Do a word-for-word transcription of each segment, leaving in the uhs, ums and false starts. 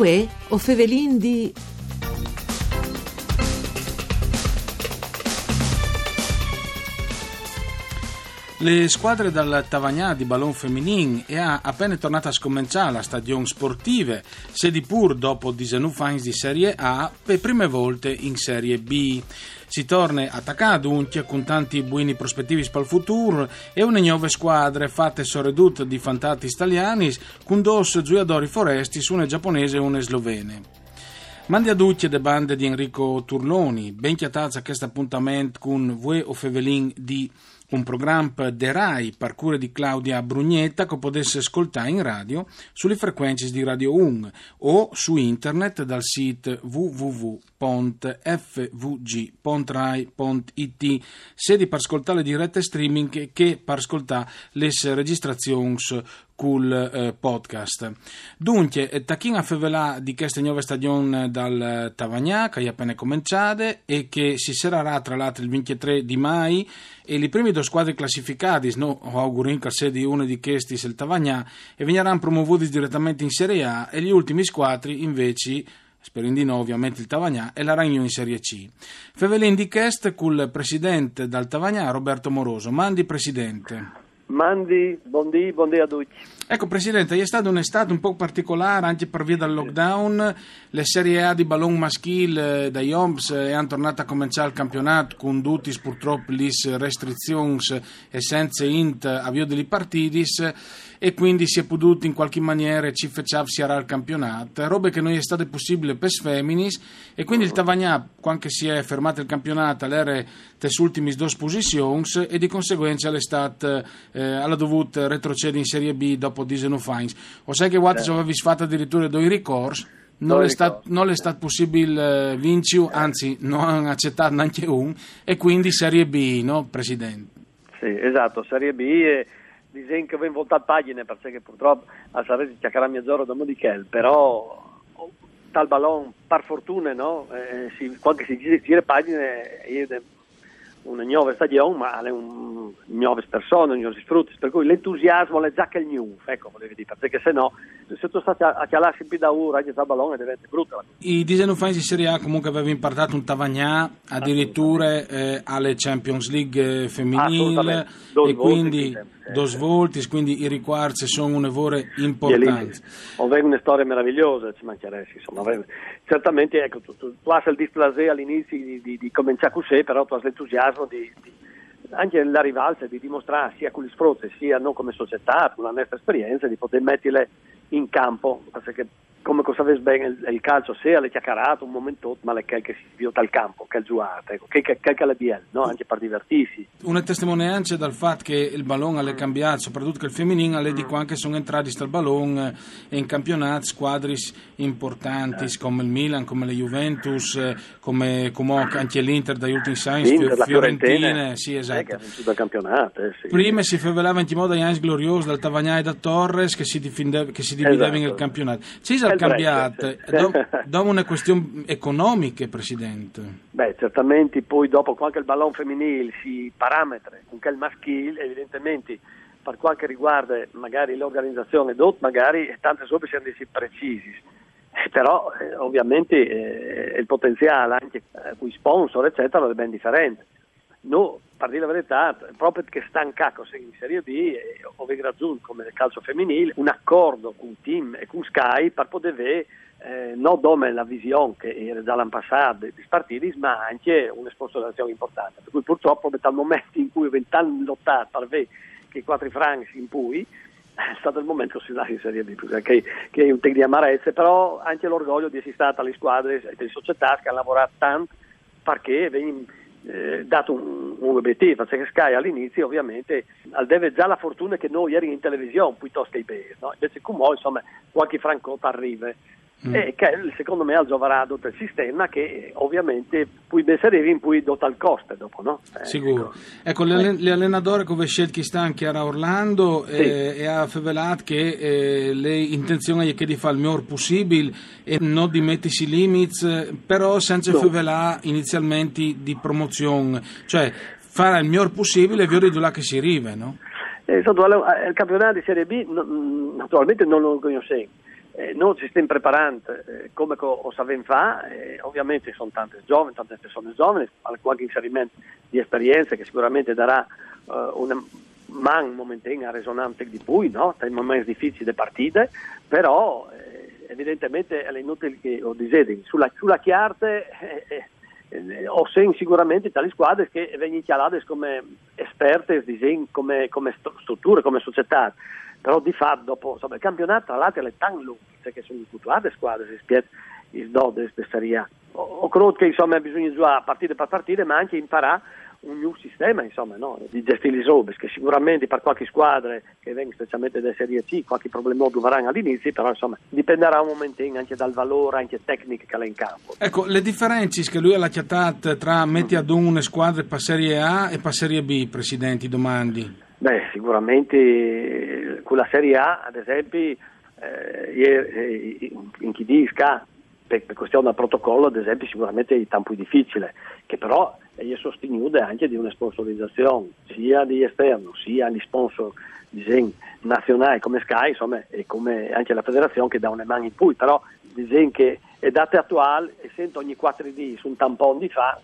Uè, o Fevelin di... Le squadre dal Tavagnà di Ballon Féminin e ha appena tornata a scominciare la stagione sportive, sedi pur dopo diciannove anni di Serie A per prime volte in Serie B. Si torna attaccare dunque con tanti buoni prospettivi per il futuro e una nuove squadre fatte soredut di fantati italiani con dos giocatori foresti, una giapponese e una slovene. Mandi a ducce de bande di Enrico Turloni, ben chiatazza questo appuntamento con Vue o Fevelin di un programma de Rai, per cura di Claudia Brugnetta, che potesse ascoltare in radio sulle frequenze di Radio U N G o su internet dal sito w w w punto f v g punto rai punto i t, sedi per ascoltare le dirette streaming che per ascoltare le registrazioni col eh, podcast. Dunque, tacchin a fevelà di queste nuove stagioni dal Tavagnà, che è appena cominciate e che si serrà tra l'altro il ventitré di maggio, e le prime due squadre classificate, no, auguro in caso di una di queste il Tavagnà, e veniranno promovuti direttamente in Serie A, e gli ultimi squadri invece, speriamo di no, ovviamente il Tavagnà, e la Rai in Serie C. Fevelin di Chest col presidente dal Tavagnà, Roberto Moroso. Mandi, presidente. Mandi, buondì, buondì a tutti. Ecco presidente, è stata un'estate un po' particolare anche per via del lockdown. Le Serie A di ballon maschile da Ioms è tornata a cominciare il campionato con tutti purtroppo le restrizioni e senza int avvio delle partitis, e quindi si è potuto in qualche maniera ci facciare il campionato, robe che non è state possibile per Sfeminis, e quindi il Tavagnà, quando si è fermato il campionato, all'era tes ultimis dos posizioni, e di conseguenza l'estate eh, alla dovuta retrocedere in Serie B dopo diciannove anni. O sai che guarda, ci avevi fatto addirittura due ricorsi, non è stato possibile vincere, anzi non hanno accettato neanche uno, e quindi Serie B, no presidente? Sì, esatto, Serie B, e disegno che avevo voltato pagine perché purtroppo a Sarresi c'è mezz'ora da Modichel, però tal ballon per fortuna, no? Eh, si, quando si gira, gira pagine io una nuova stagione, ma le un, nuove persone, nuovi sfrutti, per cui l'entusiasmo è già che il new, ecco, volevo dire, perché se no, se tu stai a chialarsi più da ora, anche dal ballone diventa brutta. I diciannove anni di Serie A comunque avevi impartato un Tavagnà, addirittura eh, alle Champions League femminile, e quindi due svolti, quindi i riguardi sono un errore importante. Ovvero una storia meravigliosa, ci mancheresti, insomma. Ovvero. Certamente, ecco, tu, tu, tu hai il displasé all'inizio di, di, di cominciare con sé, però tu hai l'entusiasmo Di, di, anche la rivalsa di dimostrare sia con gli sfrutti sia non come società, con la nostra esperienza di poter metterle in campo, perché come sapete bene il, il calcio sia le chiacchierate un momento, ma le che si vio dal campo, che è giuate, ecco, che che, che la biel, no? Anche per divertirsi. Una testimonianza dal fatto che il ballon alle cambiato, soprattutto che il femminile alle mm. di qua anche sono entrati dal ballon in campionati squadri importanti eh. come il Milan, come la Juventus, come, come anche l'Inter dagli ultimi Sainz, Fiorentina, Fiorentina, sì esatto. Eh, che campionato, eh, sì. Prima si fevelava in modo Giannis Glorioso dal Tavagnà e da Torres che si difendeva, che si divideva esatto. nel campionato. Cisa cambiate, dopo una questione economica, presidente. Beh, certamente poi dopo qualche il ballon femminile si parametre con quel maschile, evidentemente per qualche riguarda magari l'organizzazione dot magari tante soppe siano precisi. Però eh, ovviamente eh, il potenziale anche eh, con i sponsor eccetera è ben differente. No, per dire la verità, proprio perché stancato in Serie B eh, avevi raggiunto come nel calcio femminile un accordo con team e con Sky per poter avere eh, non solo la visione che era già l'anno passato di partiti, ma anche una sponsorizzazione importante, per cui purtroppo dal momento in cui avevi tanto lottato per avere che i quattro franchi in cui è stato il momento che si dà in Serie B, che, che è un tec di amarezza, però anche l'orgoglio di essere stata alle squadre e alle società che hanno lavorato tanto perché venivano Eh, dato un, un obiettivo, perché Sky all'inizio ovviamente aveva già la fortuna che noi eri in televisione piuttosto che i beer, no? Invece con noi insomma qualche franco arriva mm. e che secondo me ha giovato del sistema che ovviamente puoi pensare in cui dota il costo dopo, no? Eh, sicuro, ecco, ecco l'allenatore che aveva scelto anche era Orlando sì. eh, e ha rivelato che eh, le intenzioni è che di fare il miglior possibile e non di mettersi limits, però senza no. rivelare inizialmente di promozione, cioè fare il miglior possibile e vi ho detto là che si arriva, no? Eh, il campionato di Serie B naturalmente non lo conoscevo. Eh, non ci stiamo preparando eh, come co- o saben fa, eh, ovviamente sono tante giovani, tante persone giovani, qualche inserimento di esperienza che sicuramente darà eh, una man momentanea risonante di cui, no? Tra i momenti difficili delle partite, però eh, evidentemente è inutile che lo dicete, sulla, sulla chiarte eh, eh, eh, ho sen sicuramente tali squadre che vengono chialate come esperte, come, come strutture, come società. Però di fatto dopo insomma, il campionato tra l'altro è tan lungo, cioè che sono tutte altre squadre rispetto il do della Serie A. O, o credo che insomma bisogna giocare partite per partite, ma anche imparare un nuovo sistema insomma, no? Di gestire le robe, perché sicuramente per qualche squadra che vengono specialmente da Serie C qualche problema dovranno all'inizio, però insomma dipenderà un momentino anche dal valore anche tecnico che ha in campo. Ecco, le differenze che lui ha lacciatate tra metti ad una squadra per Serie A e per Serie B, Presidenti, domandi? Beh, sicuramente con la Serie A, ad esempio, eh, in chi disca, per, per questione del protocollo, ad esempio, sicuramente è tanto più difficile, che però è sostenuta anche di una sponsorizzazione, sia di esterno, sia gli sponsor diciamo, nazionali come Sky, insomma, e come anche la federazione che dà una mano in più, però diciamo che è data attuale, essendo ogni quattro giorni su un tampone di fa,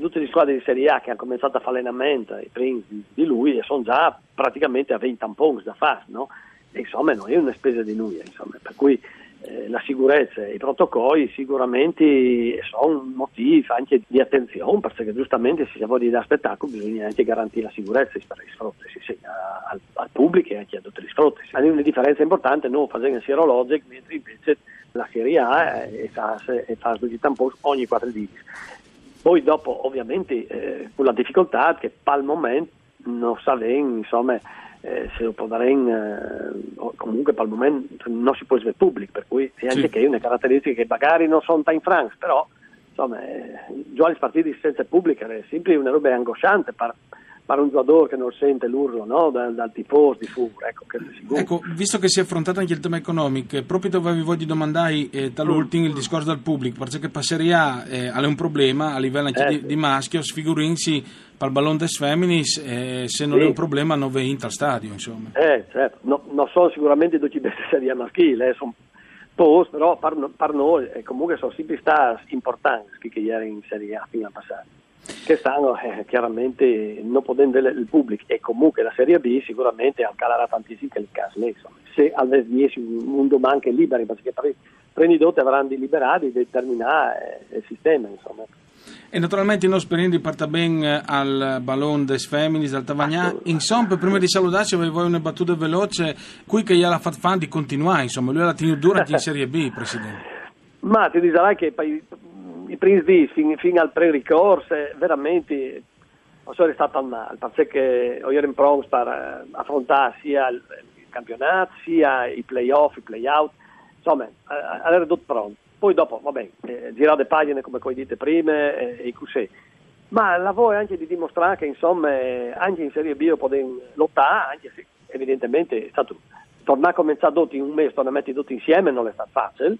tutte le squadre di Serie A che hanno cominciato a fare allenamento i primi di lui sono già praticamente a venti tamponi da fare, no? E insomma non è una spesa di lui insomma. Per cui eh, la sicurezza e i protocolli sicuramente sono un motivo anche di attenzione, perché giustamente se si vuole dare spettacolo bisogna anche garantire la sicurezza sì, sì, al, al pubblico e anche a tutti gli sfrutti sì. È una differenza importante non facendo il sierologico, mentre invece la Serie A eh, fa venti tamponi ogni quattro giorni. Poi dopo ovviamente eh, con la difficoltà che al momento non sapevamo insomma eh, se lo può dare in, eh, comunque al momento non si può svegliare pubblico, per cui è anche sì. Che è una caratteristica che magari non sono in Francia, però insomma eh, giocare le partite senza pubblico è sempre una roba angosciante per, per un giocatore che non sente l'urlo, no? dal, dal tifoso di fuori ecco, ecco, visto che si è affrontato anche il tema economico, proprio dove vi voglio domandare eh, dall'ultimo mm. il discorso dal pubblico, perché per Serie A eh, è un problema a livello anche eh, di, sì. di maschio, sfigurinsi per il Ballon Féminin eh, se non sì. è un problema non ve in tal stadio insomma. Eh certo, no, non sono sicuramente tutti bene Serie A maschile, eh, sono post, però per, per noi eh, comunque sono sempre stati importanti che ieri in Serie A fino a passare. Che stanno eh, chiaramente non potendo il pubblico e comunque la Serie B sicuramente ha calato tantissimo che il caso insomma. Se all'essi un domani che liberi perché prendi dote avranno di liberare di determinare eh, il sistema insomma. E naturalmente noi speriamo di partire bene al Ballon des Féminins al Tavagnà. Insomma, prima di salutarci vi voglio una battuta veloce qui che gliela fa fan di continuare insomma, lui ha la tenuta dura in Serie B, Presidente. Ma ti dirai che poi i primi di fin, fin al pre-ricorso veramente non sono stato male perché io ero in pronto per affrontare sia il campionato sia i playoff, i playout insomma, ero tutto pronto poi dopo, va bene, eh, girare le pagine come voi dite prima eh, e così ma la voglia anche di dimostrare che insomma anche in Serie B io potevo lottare anche se evidentemente è stato tornare a cominciare in un mese tornare a mettere tutto insieme non è stato facile.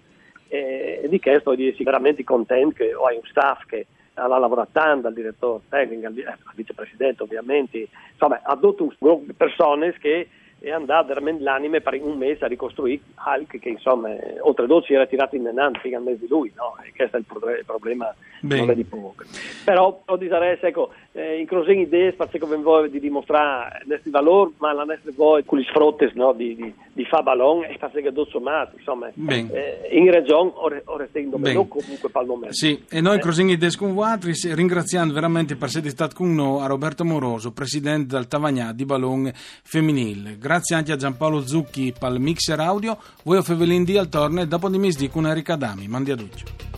E di che sto veramente contento che ho un staff che ha lavorato tanto, al direttore tecnico, al vicepresidente ovviamente, insomma ha dato un gruppo di persone che è andato veramente l'anime per un mese a ricostruire Hulk che insomma oltre dodici era tirato in denaro fino al mese di lui, no? E questo è il problema Bene. Non è di poco. Però ho disaresso, ecco, eh, in crossing idee perché come voi di dimostrare il nostro valore, ma la nostra voi con gli sfrottes no? di, di, di fa ballon e fa che dozzo mato, insomma eh, in regione o restando meno comunque per il momento. Sì, e noi in eh. crossing idee con Watris ringraziando veramente per essere stato con noi a Roberto Moroso, presidente del Tavagnà di Ballon Femminile. Grazie anche a Gianpaolo Zucchi per il mixer audio. Voi a Fevelin di al torne dopo di misdi con Erica Dami. Mandi a Duccio.